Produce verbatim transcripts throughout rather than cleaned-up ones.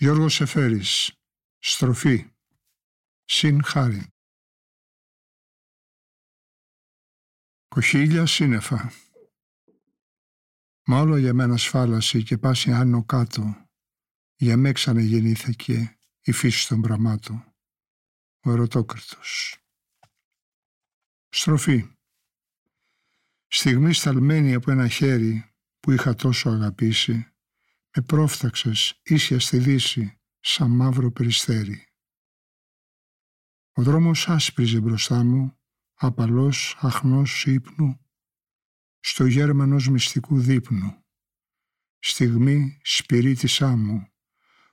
Γιώργος Σεφέρης, στροφή, συν χάριν. Κοχύλια σύννεφα. Μ' όλο για μένα σφάλασε και πάση άνω κάτω, για μέ ξαναγεννήθηκε η φύση των πραγμάτων. Ο Ερωτόκριτος. Στροφή. Στιγμή σταλμένη από ένα χέρι που είχα τόσο αγαπήσει, με πρόφταξες ίσια στη δύση σαν μαύρο περιστέρι. Ο δρόμος άσπριζε μπροστά μου, απαλός αχνός ύπνου, στο γέρμανος μυστικού δείπνου. Στιγμή σπυρίτησά μου,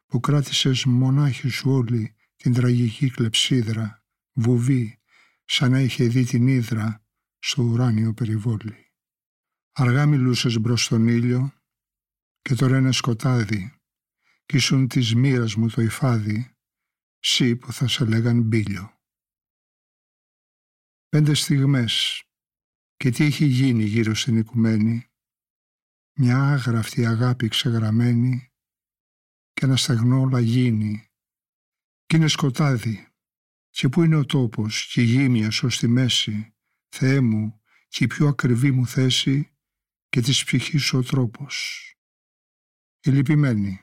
που κράτησες μονάχη σου όλη την τραγική κλεψίδρα, βουβή, σαν να είχε δει την ύδρα στο ουράνιο περιβόλι. Αργά μιλούσες μπρος στον ήλιο, και τώρα ένα σκοτάδι, κι ήσουν της μοίρας μου το υφάδι, σύ που θα σε λέγαν μπήλιο. Πέντε στιγμές, και τι έχει γίνει γύρω στην οικουμένη, μια άγραφτη αγάπη ξεγραμμένη, και ένα στεγνό λαγίνι, κι είναι σκοτάδι, και πού είναι ο τόπος, κι η γύμια ως τη μέση, Θεέ μου, κι η πιο ακριβή μου θέση, και της ψυχής ο τρόπος. Η λυπημένη.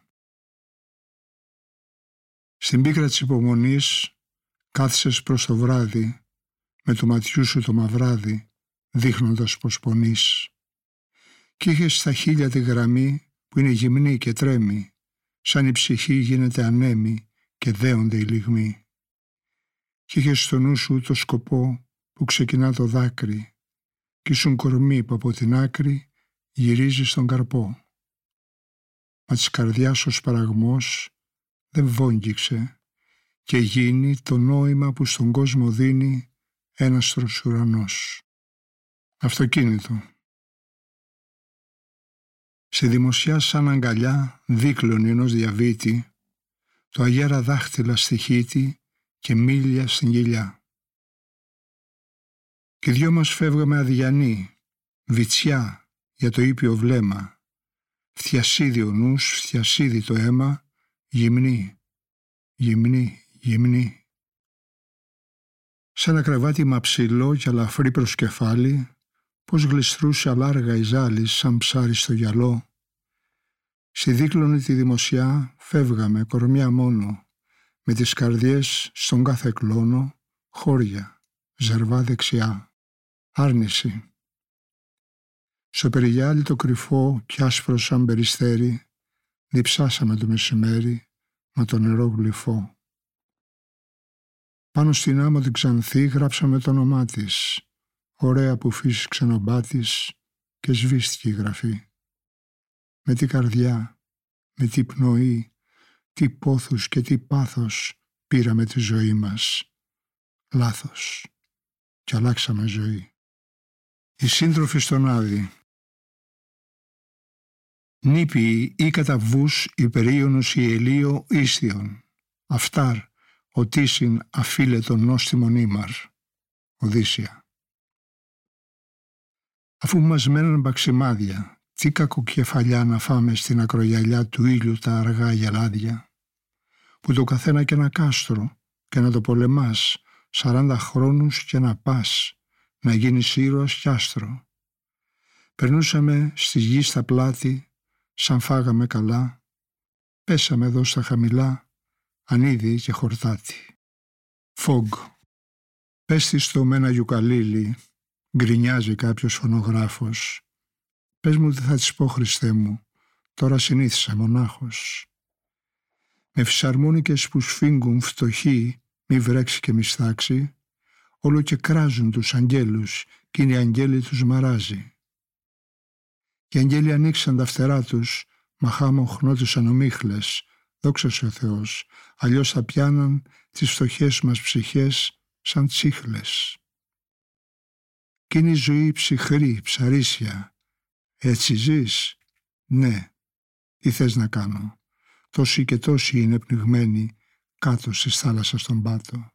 Στην πίκρα της υπομονής κάθισες προς το βράδυ, με το ματιού σου το μαυράδι, δείχνοντας πως πονείς. Κι είχες στα χείλια τη γραμμή που είναι γυμνή και τρέμει, σαν η ψυχή γίνεται ανέμη και δέονται οι λυγμοί. Κι είχες στο νου σου το σκοπό που ξεκινά το δάκρυ, κι ήσουν κορμί που από την άκρη γυρίζει στον καρπό. Μα της καρδιάς ο σπαραγμός δεν βόγγιξε και γίνει το νόημα που στον κόσμο δίνει έναστρος ουρανός. Αυτοκίνητο. Σε δημοσιά σαν αγκαλιά δίκλων ενός διαβήτη, το αγέρα δάχτυλα στη χύτη και μίλια στην γυλιά. Και δυο μας φεύγαμε αδιανοί, βιτσιά για το ήπιο βλέμμα, φτιασίδι ο νους, φτιασίδι το αίμα, γυμνή, γυμνή, γυμνή. Σ' ένα κρεβάτι μαψιλό κι αλαφρύ προς κεφάλι, πως γλιστρούσε αλάργα η ζάλη σαν ψάρι στο γυαλό. Στη δίκλωνη τη δημοσιά φεύγαμε κορμιά μόνο, με τις καρδιές στον κάθε κλόνο, χώρια, ζερβά δεξιά. Άρνηση. Στο περιγιάλι το κρυφό κι άσπρο σαν περιστέρι, διψάσαμε το μεσημέρι με το νερό γλυφό. Πάνω στην άμμο την ξανθή γράψαμε το όνομά της, ωραία που φύσηξε νομπά της και σβήστηκε η γραφή. Με τι καρδιά, με τι πνοή, τι πόθους και τι πάθος πήραμε τη ζωή μας. Λάθος. Κι αλλάξαμε ζωή. Οι σύντροφοι στον Άδη. Νήπιοι ή κατά βούς υπερίωνος η ελίο ίσθιον, αυτάρ οτίσιν αφίλετον νόστιμον ήμαρ, Οδύσσια. Αφού μας μέναν μπαξιμάδια, τι κακοκεφαλιά να φάμε στην ακρογιαλιά του ήλιου τα αργά γελάδια, που το καθένα και ένα κάστρο και να το πολεμάς σαράντα χρόνους και να πας, να γίνεις ήρωας κι άστρο. Περνούσαμε στη γη στα πλάτη, σαν φάγαμε καλά, πέσαμε εδώ στα χαμηλά, ανίδι και χορτάτη. Φόγκ. Πέστιστο με ένα γιουκαλίλι, γκρινιάζει κάποιος φωνογράφος. Πες μου τι θα της πω, Χριστέ μου, τώρα συνήθισα μονάχος. Με φυσαρμόνικες που σφίγγουν φτωχοί, μη βρέξει και μη στάξει, όλο και κράζουν τους αγγέλους κι είναι οι αγγέλοι τους μαράζει. Οι αγγέλοι ανοίξαν τα φτερά τους, μαχάμο χνώτουσαν ομίχλες, δόξασε ο Θεός, αλλιώς θα πιάναν τις φτωχές μας ψυχές σαν τσίχλες. Κι είναι η ζωή ψυχρή, ψαρίσια. Έτσι ζεις? Ναι. Τι θες να κάνω? Τόσοι και τόσοι είναι πνιγμένοι κάτω στις θάλασσας στον πάτο.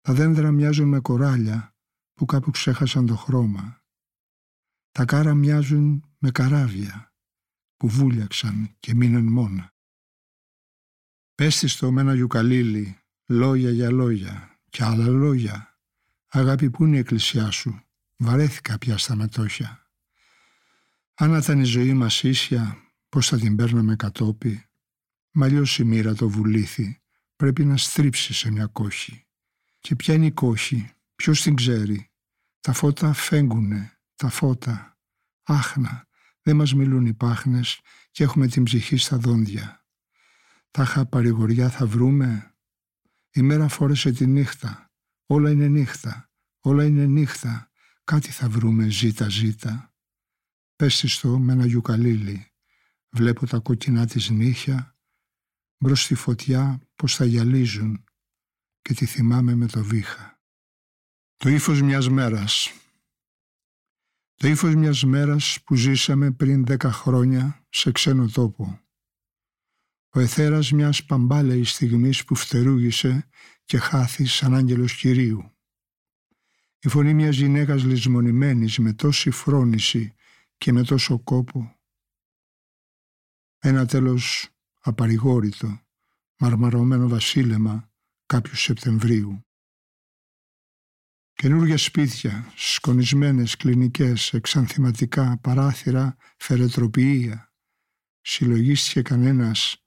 Τα δέντρα μοιάζουν με κοράλια που κάπου ξέχασαν το χρώμα. Τα κάρα μοιάζουν με καράβια που βούλιαξαν και μείναν μόνα. Πέστιστο με ένα γιουκαλίλι, λόγια για λόγια και άλλα λόγια. Αγάπη, πού είναι η εκκλησιά σου? Βαρέθηκα πια στα μετόχια. Αν ήταν η ζωή μας ίσια, πώς θα την παίρναμε κατόπι? Μ' αλλιώς η μοίρα το βουλήθη, πρέπει να στρίψει σε μια κόχη. Και ποια είναι η κόχη, ποιος την ξέρει? Τα φώτα φέγγουνε, τα φώτα, άχνα, δεν μας μιλούν οι πάχνες και έχουμε την ψυχή στα δόντια. Τάχα παρηγοριά θα βρούμε. Η μέρα φόρεσε τη νύχτα, όλα είναι νύχτα, όλα είναι νύχτα, κάτι θα βρούμε ζήτα ζήτα. Πέστιστο με ένα γιουκαλίλι, βλέπω τα κοκκινά της νύχια, μπρος στη φωτιά πως θα γυαλίζουν και τη θυμάμαι με το βήχα. Το ύφος μιας μέρας. Το ύφος μιας μέρας που ζήσαμε πριν δέκα χρόνια σε ξένο τόπο. Ο αιθέρας μιας παμπάλαιης στιγμής που φτερούγησε και χάθη σαν άγγελος Κυρίου. Η φωνή μιας γυναίκας λησμονημένης με τόση φρόνηση και με τόσο κόπο. Ένα τέλος απαρηγόρητο, μαρμαρωμένο βασίλεμα κάποιου Σεπτεμβρίου. Καινούργια σπίτια, σκονισμένες κλινικές, εξανθηματικά, παράθυρα, φερετροποιία. Συλλογίστηκε κανένας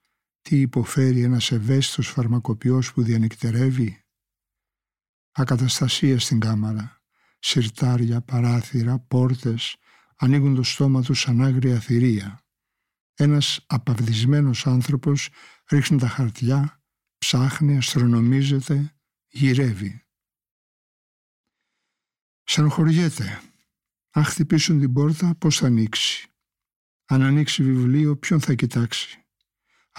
τι υποφέρει ένας ευαίσθητος φαρμακοποιός που διανυκτερεύει? Ακαταστασία στην κάμαρα, συρτάρια, παράθυρα, πόρτες, ανοίγουν το στόμα τους σαν άγρια θηρία. Ένας απαυδισμένος άνθρωπος ρίχνει τα χαρτιά, ψάχνει, αστρονομίζεται, γυρεύει. Στενοχωριέται. Αν χτυπήσουν την πόρτα, πώς θα ανοίξει? Αν ανοίξει βιβλίο, ποιον θα κοιτάξει?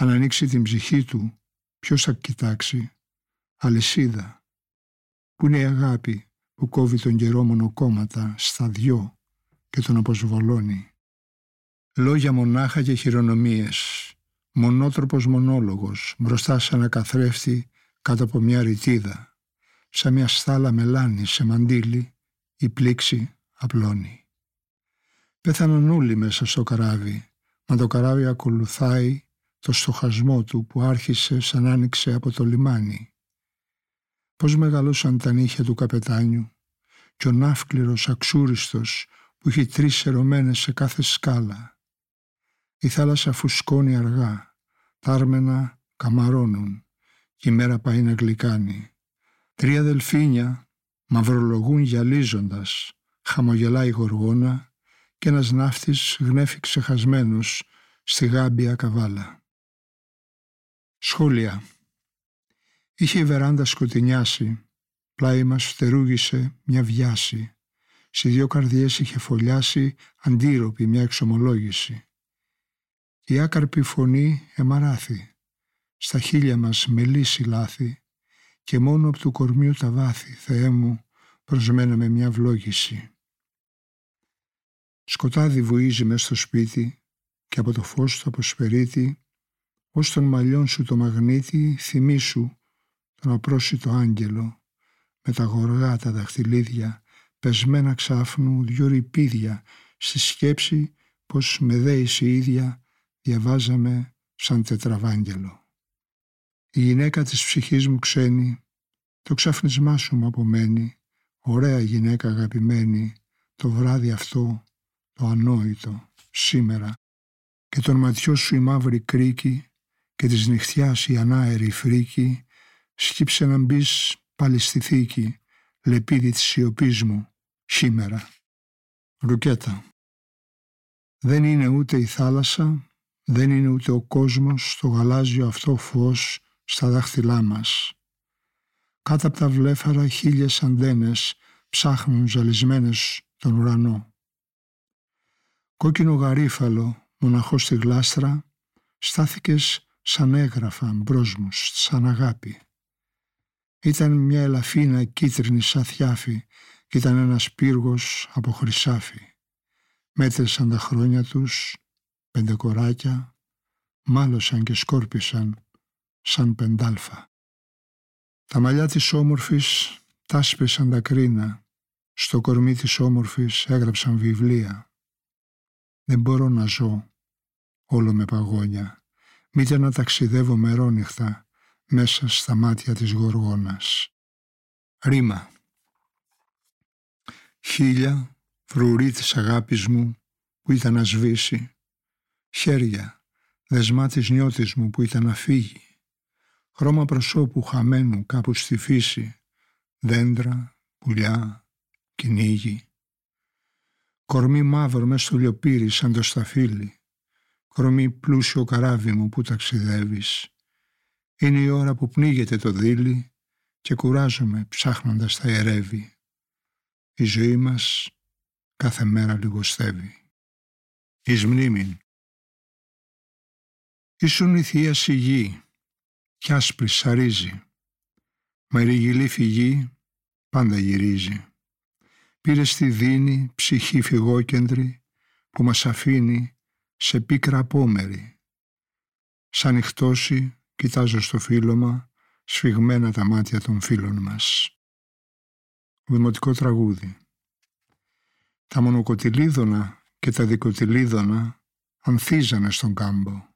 Αν ανοίξει την ψυχή του, ποιος θα κοιτάξει? Αλυσίδα. Πού είναι η αγάπη που κόβει τον καιρό μονοκόμματα στα δυο και τον αποσβολώνει? Λόγια μονάχα και χειρονομίες. Μονότροπος μονόλογος μπροστά σε ένα καθρέφτη κάτω από μια ρητίδα. Σαν μια στάλα μελάνη σε μαντίλι, η πλήξη απλώνει. Πέθαναν όλοι μέσα στο καράβι, μα το καράβι ακολουθάει το στοχασμό του που άρχισε σαν άνοιξε από το λιμάνι. Πώς μεγαλώσαν τα νύχια του καπετάνιου και ο ναύκληρος αξούριστος που έχει τρεις ερωμένες σε κάθε σκάλα. Η θάλασσα φουσκώνει αργά, τα άρμενα καμαρώνουν και η μέρα πάει να γλυκάνει. Τρία δελφίνια μαυρολογούν γυαλίζοντας, χαμογελάει η γοργόνα και ένας ναύτης γνέφει ξεχασμένος στη γάμπια καβάλα. Σχόλια. Είχε η βεράντα σκοτεινιάσει, πλάι μας φτερούγησε μια βιάση, σε δύο καρδιές είχε φωλιάσει αντίρροπη μια εξομολόγηση. Η άκαρπη φωνή εμαράθη, στα χείλια μας μελίσει λάθη, και μόνο από του κορμιού τα βάθη, Θεέ μου, προσμένα με μια βλόγηση. Σκοτάδι βουίζει μες στο σπίτι και από το φως του αποσπερίτη, ως των μαλλιών σου το μαγνήτη, θυμήσου τον απρόσιτο άγγελο, με τα γοργά τα δαχτυλίδια, πεσμένα ξάφνου δυο ρηπίδια, στη σκέψη πως με δέηση ίδια διαβάζαμε σαν τετραβάγγελο. Η γυναίκα της ψυχής μου ξένη, το ξαφνισμά σου μου απομένει, ωραία γυναίκα αγαπημένη, το βράδυ αυτό, το ανόητο, σήμερα, και των ματιών σου η μαύρη κρίκη και της νυχτιάς η ανάερη φρίκη, σκύψε να μπει πάλι στη θήκη, λεπίδι της σιωπής μου, σήμερα. Ρουκέτα. Δεν είναι ούτε η θάλασσα, δεν είναι ούτε ο κόσμος το γαλάζιο αυτό φως στα δάχτυλά μας. Κάτω από τα βλέφαρα χίλιες αντένες ψάχνουν ζαλισμένες τον ουρανό. Κόκκινο γαρίφαλο, μοναχό στη γλάστρα, στάθηκες σαν έγγραφα μπρος μου, σαν αγάπη. Ήταν μια ελαφίνα κίτρινη σαν θιάφη και ήταν ένας πύργος από χρυσάφι. Μέτρησαν τα χρόνια τους, πέντε κοράκια, μάλωσαν και σκόρπισαν σαν πεντάλφα. Τα μαλλιά της όμορφης τάσπισαν τα κρίνα, στο κορμί της όμορφης έγραψαν βιβλία. Δεν μπορώ να ζω, όλο με παγόνια, μήτε να ταξιδεύω μερόνυχτα μέσα στα μάτια της Γοργόνας. Ρήμα. Χίλια, φρουρή της αγάπης μου που ήταν να σβήσει, χέρια, δεσμά της νιώτης μου που ήταν να φύγει, χρώμα προσώπου χαμένου κάπου στη φύση, δέντρα, πουλιά, κυνήγι, κορμί μαύρο μες στο λιοπύρι σαν το σταφύλι, κορμί πλούσιο καράβι μου που ταξιδεύεις. Είναι η ώρα που πνίγεται το δίλι και κουράζομαι ψάχνοντας τα ιερεύει. Η ζωή μας κάθε μέρα λιγοστεύει. Εις μνήμην. Ήσουν η θεία η γη κι άσπρη σαρίζει, μα η ρηγηλή φυγή πάντα γυρίζει. Πήρες τη δίνη ψυχή φυγόκεντρη που μας αφήνει σε πίκρα απόμερη. Σαν νυχτώσει κοιτάζω στο φύλλωμα σφιγμένα τα μάτια των φίλων μας. Δημοτικό τραγούδι. Τα μονοκοτυλίδωνα και τα δικοτυλίδωνα ανθίζανε στον κάμπο.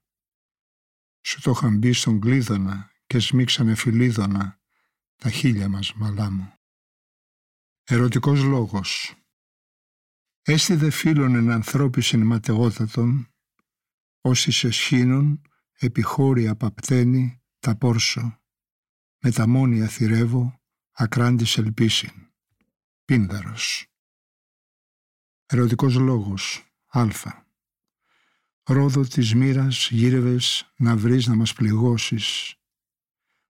Σου το είχαν μπει στον κλείδωνα και σμίξανε φιλίδωνα τα χείλια μας, μαλά μου. Ερωτικός λόγος. Έστιδε φίλων εν ανθρώπισιν ματαιότατον, όσοι σε σχήνων επιχώρια παπταίνει τα πόρσο, με τα μόνια θυρεύω ακράντης ελπίσιν. Πίνδαρος. Ερωτικός λόγος. Α. Ρόδο της μοίρας γύρευες να βρεις να μας πληγώσεις,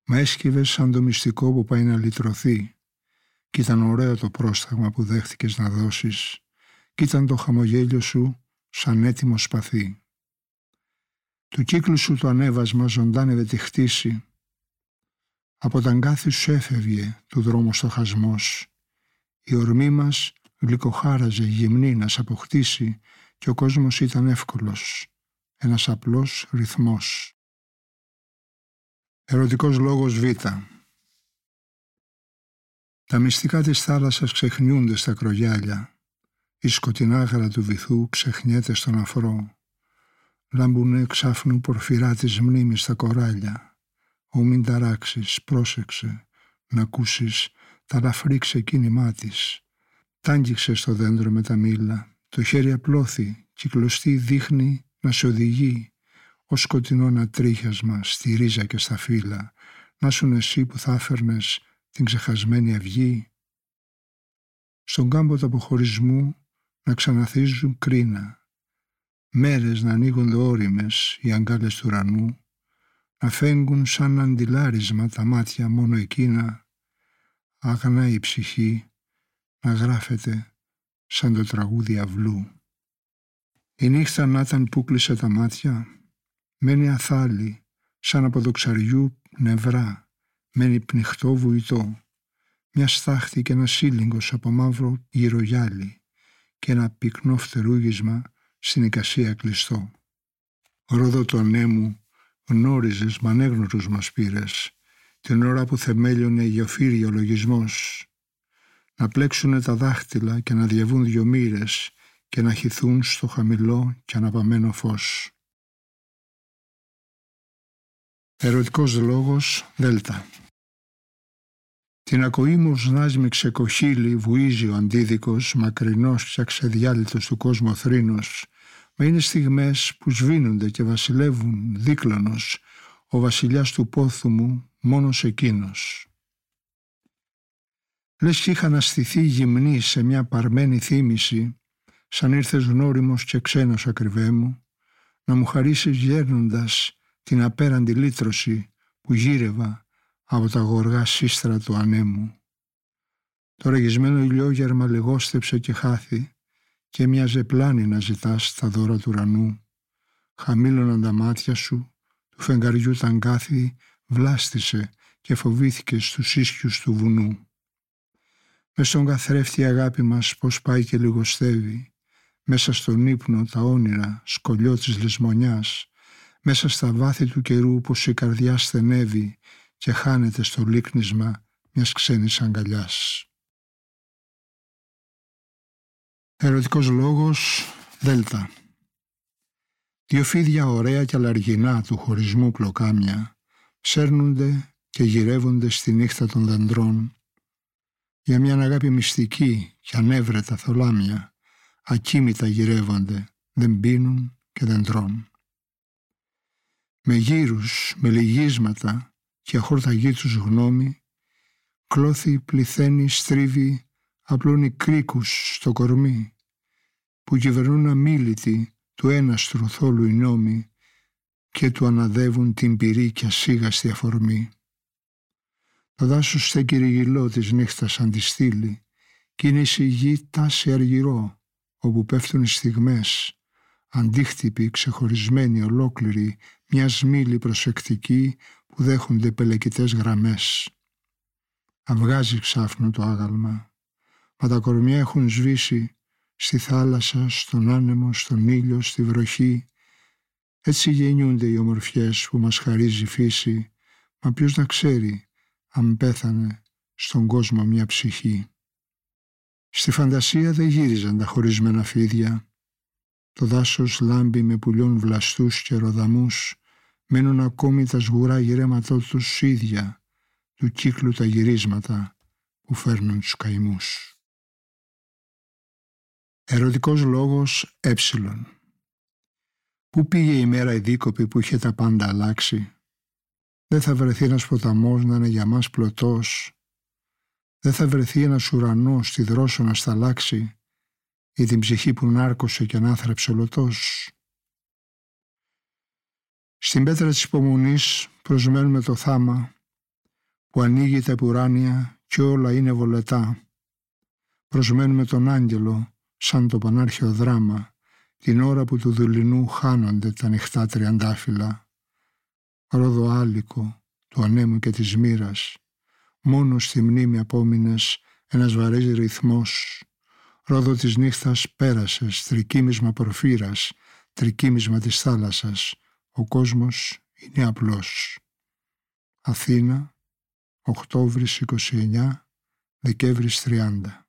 μα έσκυβες σαν το μυστικό που πάει να λυτρωθεί, κι ήταν ωραίο το πρόσταγμα που δέχτηκες να δώσεις, κι ήταν το χαμογέλιο σου σαν έτοιμο σπαθί. Του κύκλου σου το ανέβασμα ζωντάνευε τη χτίση, από τα αγκάθη σου έφευγε του δρόμου στοχασμός, η ορμή μας γλυκοχάραζε γυμνή να σ' αποκτήσει, και ο κόσμος ήταν εύκολος, ένας απλός ρυθμός. Ερωτικός λόγος Β. Τα μυστικά της θάλασσας ξεχνιούνται στα κρογιάλια, η σκοτεινάγρα του βυθού ξεχνιέται στον αφρό, λάμπουνε ξάφνου πορφυρά της μνήμης στα κοράλια, ο μην ταράξεις, πρόσεξε, να ακούσεις τα λαφρύ ξεκίνημά της, τ' άγγιξε στο δέντρο με τα μήλα, το χέρι απλώθη και η κλωστή δείχνει να σε οδηγεί ως σκοτεινό ανατρίχιασμα στη ρίζα και στα φύλλα. Να σουν εσύ που θα έφερνες την ξεχασμένη αυγή. Στον κάμπο του αποχωρισμού να ξαναθίζουν κρίνα. Μέρες να ανοίγονται ώριμες οι αγκάλες του ουρανού. Να φέγγουν σαν αντιλάρισμα τα μάτια μόνο εκείνα. Αγνά η ψυχή να γράφεται σαν το τραγούδι αυλού. Η νύχτα να ήταν που κλείσε τα μάτια, μένει αθάλη, σαν από δοξαριού νευρά, μένει πνιχτό βουητό, μια στάχτη και ένα σύλλιγγος από μαύρο γυρογιάλι και ένα πυκνό φτερούγισμα στην εικασία κλειστό. Ρόδο του ανέμου γνώριζες μ' ανέγνωρους μας πήρες, την ώρα που θεμέλιωνε γεωφύριο λογισμός, να πλέξουνε τα δάχτυλα και να διαβούν δυο μοίρες και να χυθούν στο χαμηλό και αναπαμένο φως. Ερωτικός λόγος Δέλτα. Την ακοή μου σνάζει με ξεκοχύλι βουίζει ο αντίδικος, μακρινός και αξεδιάλυτος του κόσμου θρήνος, μα είναι στιγμές που σβήνονται και βασιλεύουν δίκλανος, ο βασιλιάς του πόθου μου μόνος εκείνος. Λες κι είχα αναστηθεί γυμνή σε μια παρμένη θύμηση, σαν ήρθες γνώριμος και ξένος ακριβέ μου, να μου χαρίσεις γέρνοντας την απέραντη λύτρωση που γύρευα από τα γοργά σύστρα του ανέμου. Το ραγισμένο ηλιόγερμα λεγόστεψε και χάθη και μοιάζε πλάνη να ζητάς τα δώρα του ουρανού. Χαμήλωναν τα μάτια σου, του φεγγαριού τα αγκάθη βλάστησε και φοβήθηκε στους ίσχυους του βουνού. Μες στον καθρέφτη η αγάπη μας πως πάει και λιγοστεύει, μέσα στον ύπνο τα όνειρα σκολιό της λησμονιάς, μέσα στα βάθη του καιρού πως η καρδιά στενεύει και χάνεται στο λίκνισμα μιας ξένης αγκαλιάς. Ερωτικός λόγος Δέλτα. Δύο φίδια ωραία και λαργινά του χωρισμού κλοκάμια σέρνονται και γυρεύονται στη νύχτα των δεντρών για μια αγάπη μυστική και ανέβρετα θολάμια, ακίμητα γυρεύονται, δεν πίνουν και δεν τρών. Με γύρους, με λυγίσματα και αχορταγή τους γνώμη, κλώθη, πληθαίνει, στρίβει, απλώνει κρίκους στο κορμί, που κυβερνούν αμίλητοι του έναστρου θόλου οι νόμοι και του αναδεύουν την πυρή και ασίγαστη αφορμή. Το δάσος στέκει ρηγυλό της νύχτας σαν τη στήλη κι είναι η γη τάση αργυρό, όπου πέφτουν οι στιγμές, αντίχτυποι, ξεχωρισμένοι, ολόκληροι, μια σμήλη προσεκτική που δέχονται πελεκητές γραμμές. Αυγάζει ξάφνου το άγαλμα, μα τα κορμιά έχουν σβήσει στη θάλασσα, στον άνεμο, στον ήλιο, στη βροχή. Έτσι γεννιούνται οι ομορφιές που μας χαρίζει η φύση, μα ποιος να ξέρει αν πέθανε στον κόσμο μια ψυχή. Στη φαντασία δεν γύριζαν τα χωρισμένα φίδια. Το δάσος λάμπει με πουλιών βλαστούς και ροδαμούς, μένουν ακόμη τα σγουρά γυρέματό τους ίδια, του κύκλου τα γυρίσματα που φέρνουν τους καημούς. Ερωτικός λόγος ε. Πού πήγε η μέρα η δίκοπη που είχε τα πάντα αλλάξει? Δεν θα βρεθεί ένας ποταμός να είναι για μας πλωτός. Δεν θα βρεθεί ένας ουρανός στη δρόσο να σταλάξει ή την ψυχή που νάρκωσε και ανάθρεψε ολωτός. Στην πέτρα της υπομονής προσμένουμε το θάμα που ανοίγει τα επουράνια και όλα είναι βολετά. Προσμένουμε τον άγγελο σαν το πανάρχαιο δράμα την ώρα που του δουλινού χάνονται τα νυχτά τριαντάφυλλα. Ρόδο άλικο του ανέμου και της μοίρας, μόνο στη μνήμη απόμεινες ένας βαρύς ρυθμός. Ρόδο της νύχτας πέρασες, τρικύμισμα πορφύρας, τρικύμισμα της θάλασσας. Ο κόσμος είναι απλός. Αθήνα, Οκτώβρης είκοσι εννιά, Δεκέμβρης τριάντα.